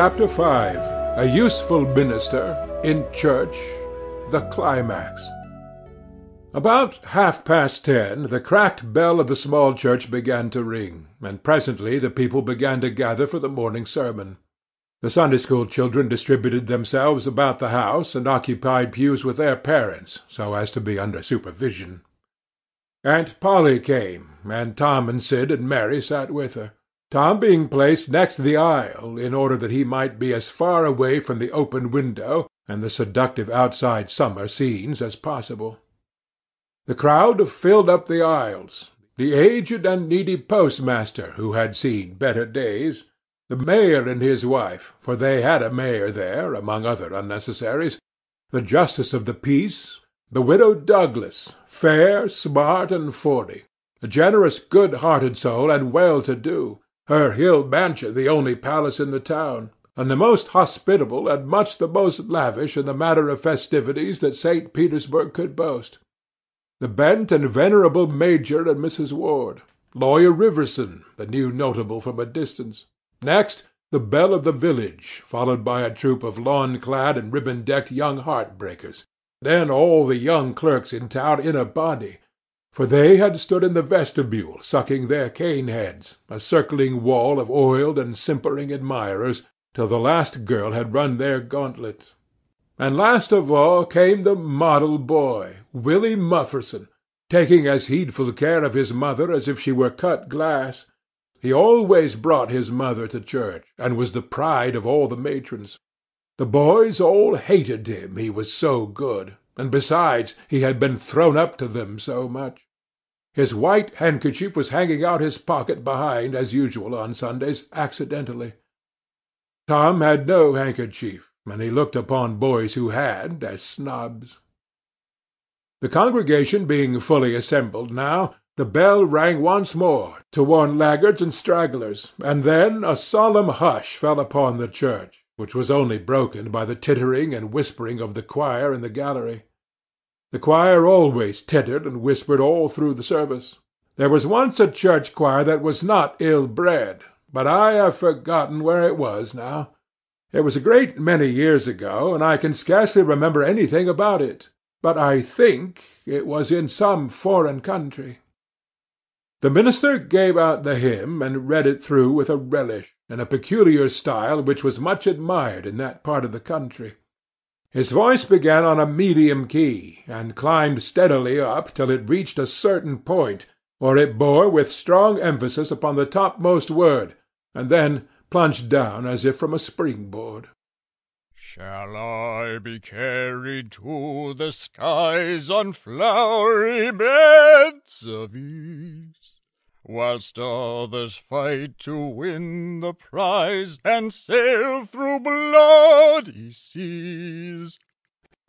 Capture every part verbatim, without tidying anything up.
Chapter five. A Useful Minister in Church. The Climax. About half-past ten the cracked bell of the small church began to ring, and presently the people began to gather for the morning sermon. The Sunday-school children distributed themselves about the house and occupied pews with their parents, so as to be under supervision. Aunt Polly came, and Tom and Sid and Mary sat with her, Tom being placed next the aisle in order that he might be as far away from the open window and the seductive outside summer scenes as possible. The crowd filled up the aisles, the aged and needy postmaster, who had seen better days, the mayor and his wife, for they had a mayor there, among other unnecessaries, the justice of the peace, the widow Douglas, fair, smart, and forty, a generous, good-hearted soul and well-to-do, her hill mansion the only palace in the town, and the most hospitable and much the most lavish in the matter of festivities that Saint Petersburg could boast, the bent and venerable Major and Missus Ward, lawyer Riverson, the new notable from a distance. Next, the belle of the village, followed by a troop of lawn-clad and ribbon-decked young heartbreakers, then all the young clerks in town in a body, for they had stood in the vestibule sucking their cane-heads, a circling wall of oiled and simpering admirers, till the last girl had run their gauntlet. And last of all came the model boy, Willie Mufferson, taking as heedful care of his mother as if she were cut glass. He always brought his mother to church, and was the pride of all the matrons. The boys all hated him, he was so good, and besides, he had been thrown up to them so much. His white handkerchief was hanging out his pocket behind, as usual on Sundays, accidentally. Tom had no handkerchief, and he looked upon boys who had as snobs. The congregation being fully assembled now, the bell rang once more, to warn laggards and stragglers, and then a solemn hush fell upon the church, which was only broken by the tittering and whispering of the choir in the gallery. The choir always tittered and whispered all through the service. There was once a church choir that was not ill-bred, but I have forgotten where it was now. It was a great many years ago, and I can scarcely remember anything about it, but I think it was in some foreign country. The minister gave out the hymn and read it through with a relish, in a peculiar style which was much admired in that part of the country. His voice began on a medium key, and climbed steadily up till it reached a certain point, where it bore with strong emphasis upon the topmost word, and then plunged down as if from a springboard. "Shall I be carried to the skies on flowery beds of ease, whilst others fight to win the prize and sail through bloody seas?"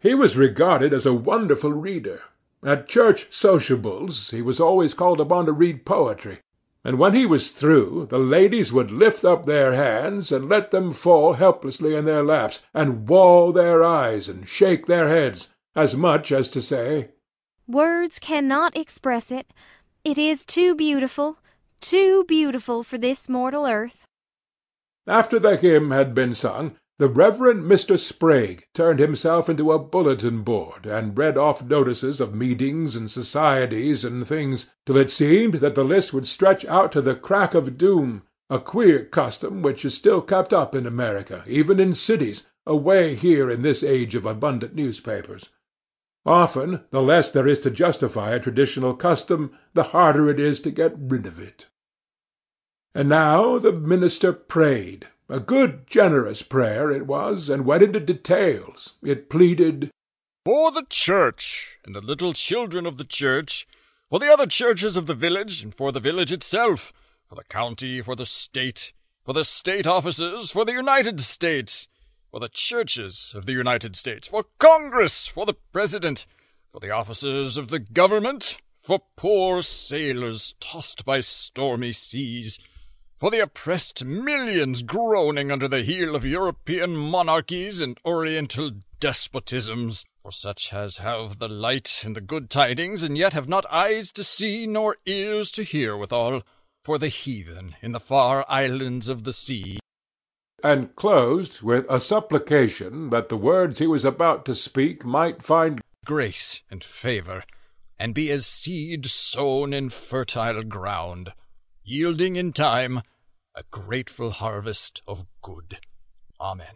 He was regarded as a wonderful reader. At church sociables he was always called upon to read poetry, and when he was through, the ladies would lift up their hands and let them fall helplessly in their laps, and wall their eyes and shake their heads, as much as to say, "Words cannot express it. It is too beautiful, too beautiful for this mortal earth." After the hymn had been sung, the Reverend Mister Sprague turned himself into a bulletin board and read off notices of meetings and societies and things, till it seemed that the list would stretch out to the crack of doom, a queer custom which is still kept up in America, even in cities, away here in this age of abundant newspapers. Often, the less there is to justify a traditional custom, the harder it is to get rid of it. And now the minister prayed. A good, generous prayer it was, and went into details. It pleaded, "For the church, and the little children of the church, for the other churches of the village, and for the village itself, for the county, for the state, for the state offices, for the United States, for the churches of the United States, for Congress, for the President, for the officers of the government, for poor sailors tossed by stormy seas, for the oppressed millions groaning under the heel of European monarchies and Oriental despotisms, for such as have the light and the good tidings, and yet have not eyes to see nor ears to hear withal, for the heathen in the far islands of the sea, and closed with a supplication that the words he was about to speak might find grace and favour, and be as seed sown in fertile ground, yielding in time a grateful harvest of good. Amen.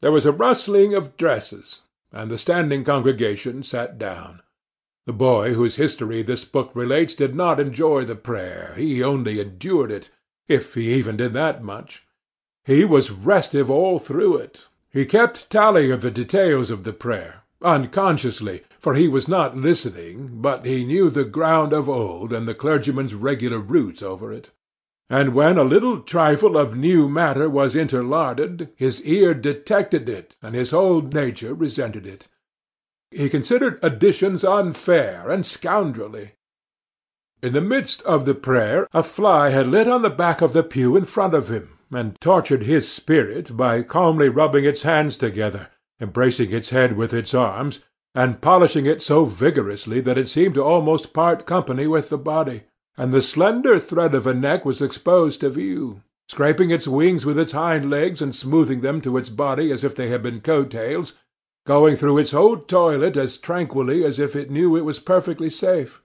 There was a rustling of dresses, and the standing congregation sat down. The boy whose history this book relates did not enjoy the prayer. He only endured it, if he even did that much. He was restive all through it. He kept tally of the details of the prayer, unconsciously, for he was not listening, but he knew the ground of old and the clergyman's regular route over it. And when a little trifle of new matter was interlarded, his ear detected it, and his whole nature resented it. He considered additions unfair and scoundrelly. In the midst of the prayer, a fly had lit on the back of the pew in front of him, and tortured his spirit by calmly rubbing its hands together, embracing its head with its arms, and polishing it so vigorously that it seemed to almost part company with the body, and the slender thread of a neck was exposed to view, scraping its wings with its hind legs and smoothing them to its body as if they had been coat-tails, going through its whole toilet as tranquilly as if it knew it was perfectly safe.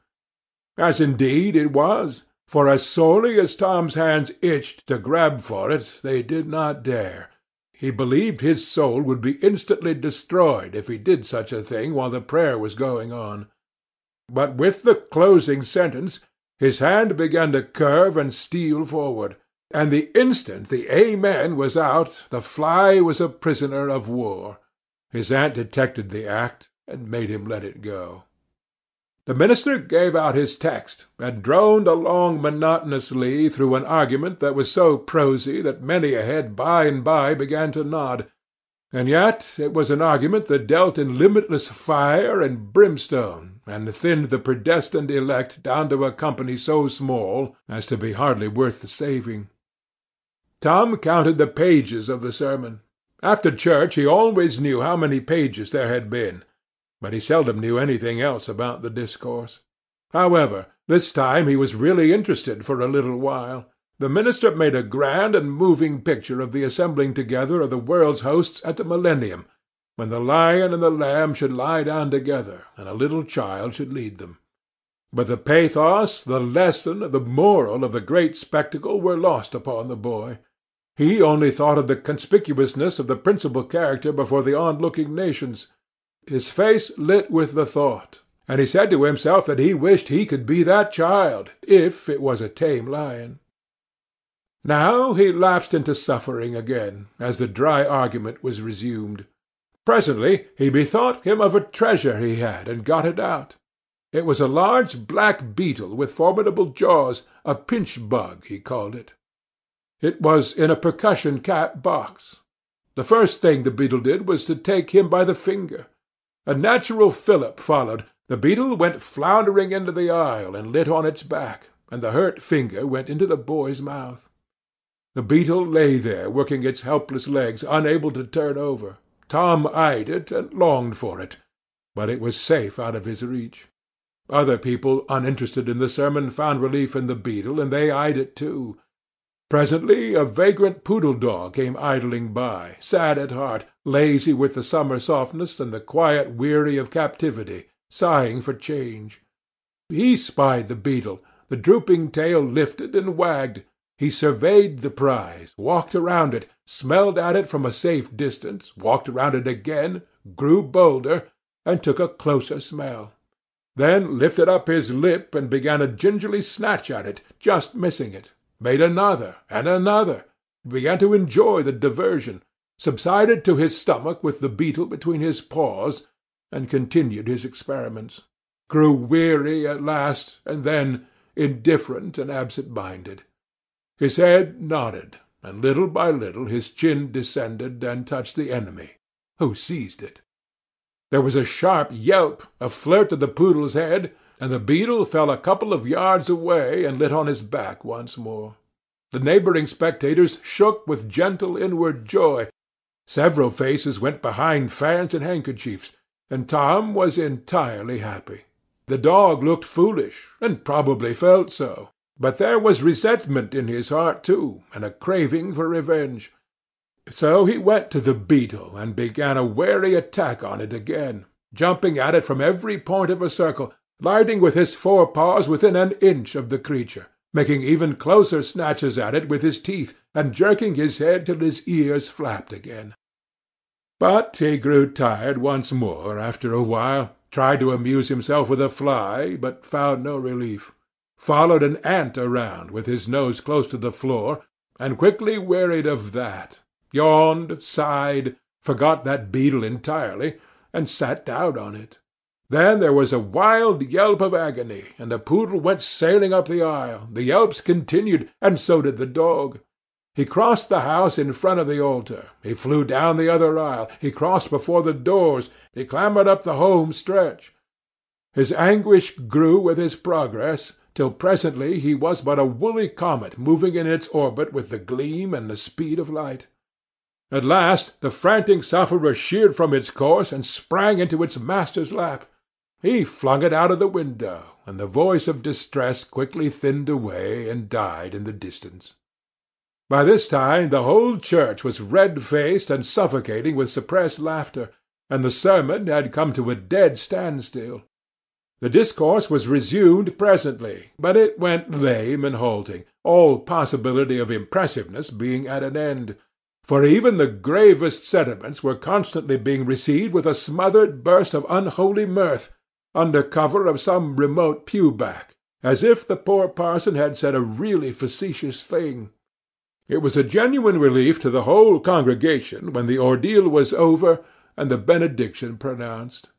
As indeed it was, for as sorely as Tom's hands itched to grab for it, they did not dare. He believed his soul would be instantly destroyed if he did such a thing while the prayer was going on. But with the closing sentence, his hand began to curve and steal forward, and the instant the amen was out, the fly was a prisoner of war. His aunt detected the act and made him let it go. The minister gave out his text and droned along monotonously through an argument that was so prosy that many a head by and by began to nod, and yet it was an argument that dealt in limitless fire and brimstone and thinned the predestined elect down to a company so small as to be hardly worth the saving. Tom counted the pages of the sermon. After church he always knew how many pages there had been, but he seldom knew anything else about the discourse. However, this time he was really interested for a little while. The minister made a grand and moving picture of the assembling together of the world's hosts at the millennium, when the lion and the lamb should lie down together, and a little child should lead them. But the pathos, the lesson, the moral of the great spectacle were lost upon the boy. He only thought of the conspicuousness of the principal character before the onlooking nations. His face lit with the thought, and he said to himself that he wished he could be that child, if it was a tame lion. Now he lapsed into suffering again, as the dry argument was resumed. Presently he bethought him of a treasure he had, and got it out. It was a large black beetle with formidable jaws, a pinch-bug, he called it. It was in a percussion cap box. The first thing the beetle did was to take him by the finger. A natural fillip followed. The beetle went floundering into the aisle and lit on its back, and the hurt finger went into the boy's mouth. The beetle lay there, working its helpless legs, unable to turn over. Tom eyed it and longed for it, but it was safe out of his reach. Other people, uninterested in the sermon, found relief in the beetle, and they eyed it too. Presently a vagrant poodle-dog came idling by, sad at heart, lazy with the summer softness and the quiet weary of captivity, sighing for change. He spied the beetle. The drooping tail lifted and wagged. He surveyed the prize, walked around it, smelled at it from a safe distance, walked around it again, grew bolder, and took a closer smell. Then lifted up his lip and began a gingerly snatch at it, just missing it. Made another, and another, began to enjoy the diversion, subsided to his stomach with the beetle between his paws, and continued his experiments, grew weary at last, and then indifferent and absent-minded. His head nodded, and little by little his chin descended and touched the enemy, who seized it. There was a sharp yelp, a flirt of the poodle's head, and the beetle fell a couple of yards away and lit on his back once more. The neighboring spectators shook with gentle inward joy. Several faces went behind fans and handkerchiefs, and Tom was entirely happy. The dog looked foolish, and probably felt so, but there was resentment in his heart too, and a craving for revenge. So he went to the beetle and began a wary attack on it again, jumping at it from every point of a circle, lighting with his forepaws within an inch of the creature, making even closer snatches at it with his teeth, and jerking his head till his ears flapped again. But he grew tired once more after a while, tried to amuse himself with a fly, but found no relief, followed an ant around with his nose close to the floor, and quickly wearied of that, yawned, sighed, forgot that beetle entirely, and sat down on it. Then there was a wild yelp of agony, and the poodle went sailing up the aisle. The yelps continued, and so did the dog. He crossed the house in front of the altar. He flew down the other aisle. He crossed before the doors. He clambered up the home stretch. His anguish grew with his progress, till presently he was but a woolly comet moving in its orbit with the gleam and the speed of light. At last the frantic sufferer sheered from its course and sprang into its master's lap. He flung it out of the window, and the voice of distress quickly thinned away and died in the distance. By this time the whole church was red-faced and suffocating with suppressed laughter, and the sermon had come to a dead standstill. The discourse was resumed presently, but it went lame and halting, all possibility of impressiveness being at an end, for even the gravest sentiments were constantly being received with a smothered burst of unholy mirth, under cover of some remote pew-back, as if the poor parson had said a really facetious thing. It was a genuine relief to the whole congregation when the ordeal was over and the benediction pronounced.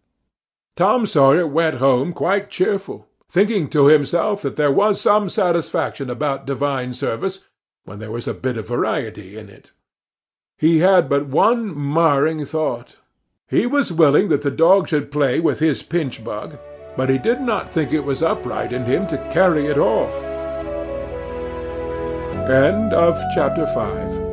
Tom Sawyer went home quite cheerful, thinking to himself that there was some satisfaction about divine service when there was a bit of variety in it. He had but one marring thought. He was willing that the dog should play with his pinchbug, but he did not think it was upright in him to carry it off. End of chapter five.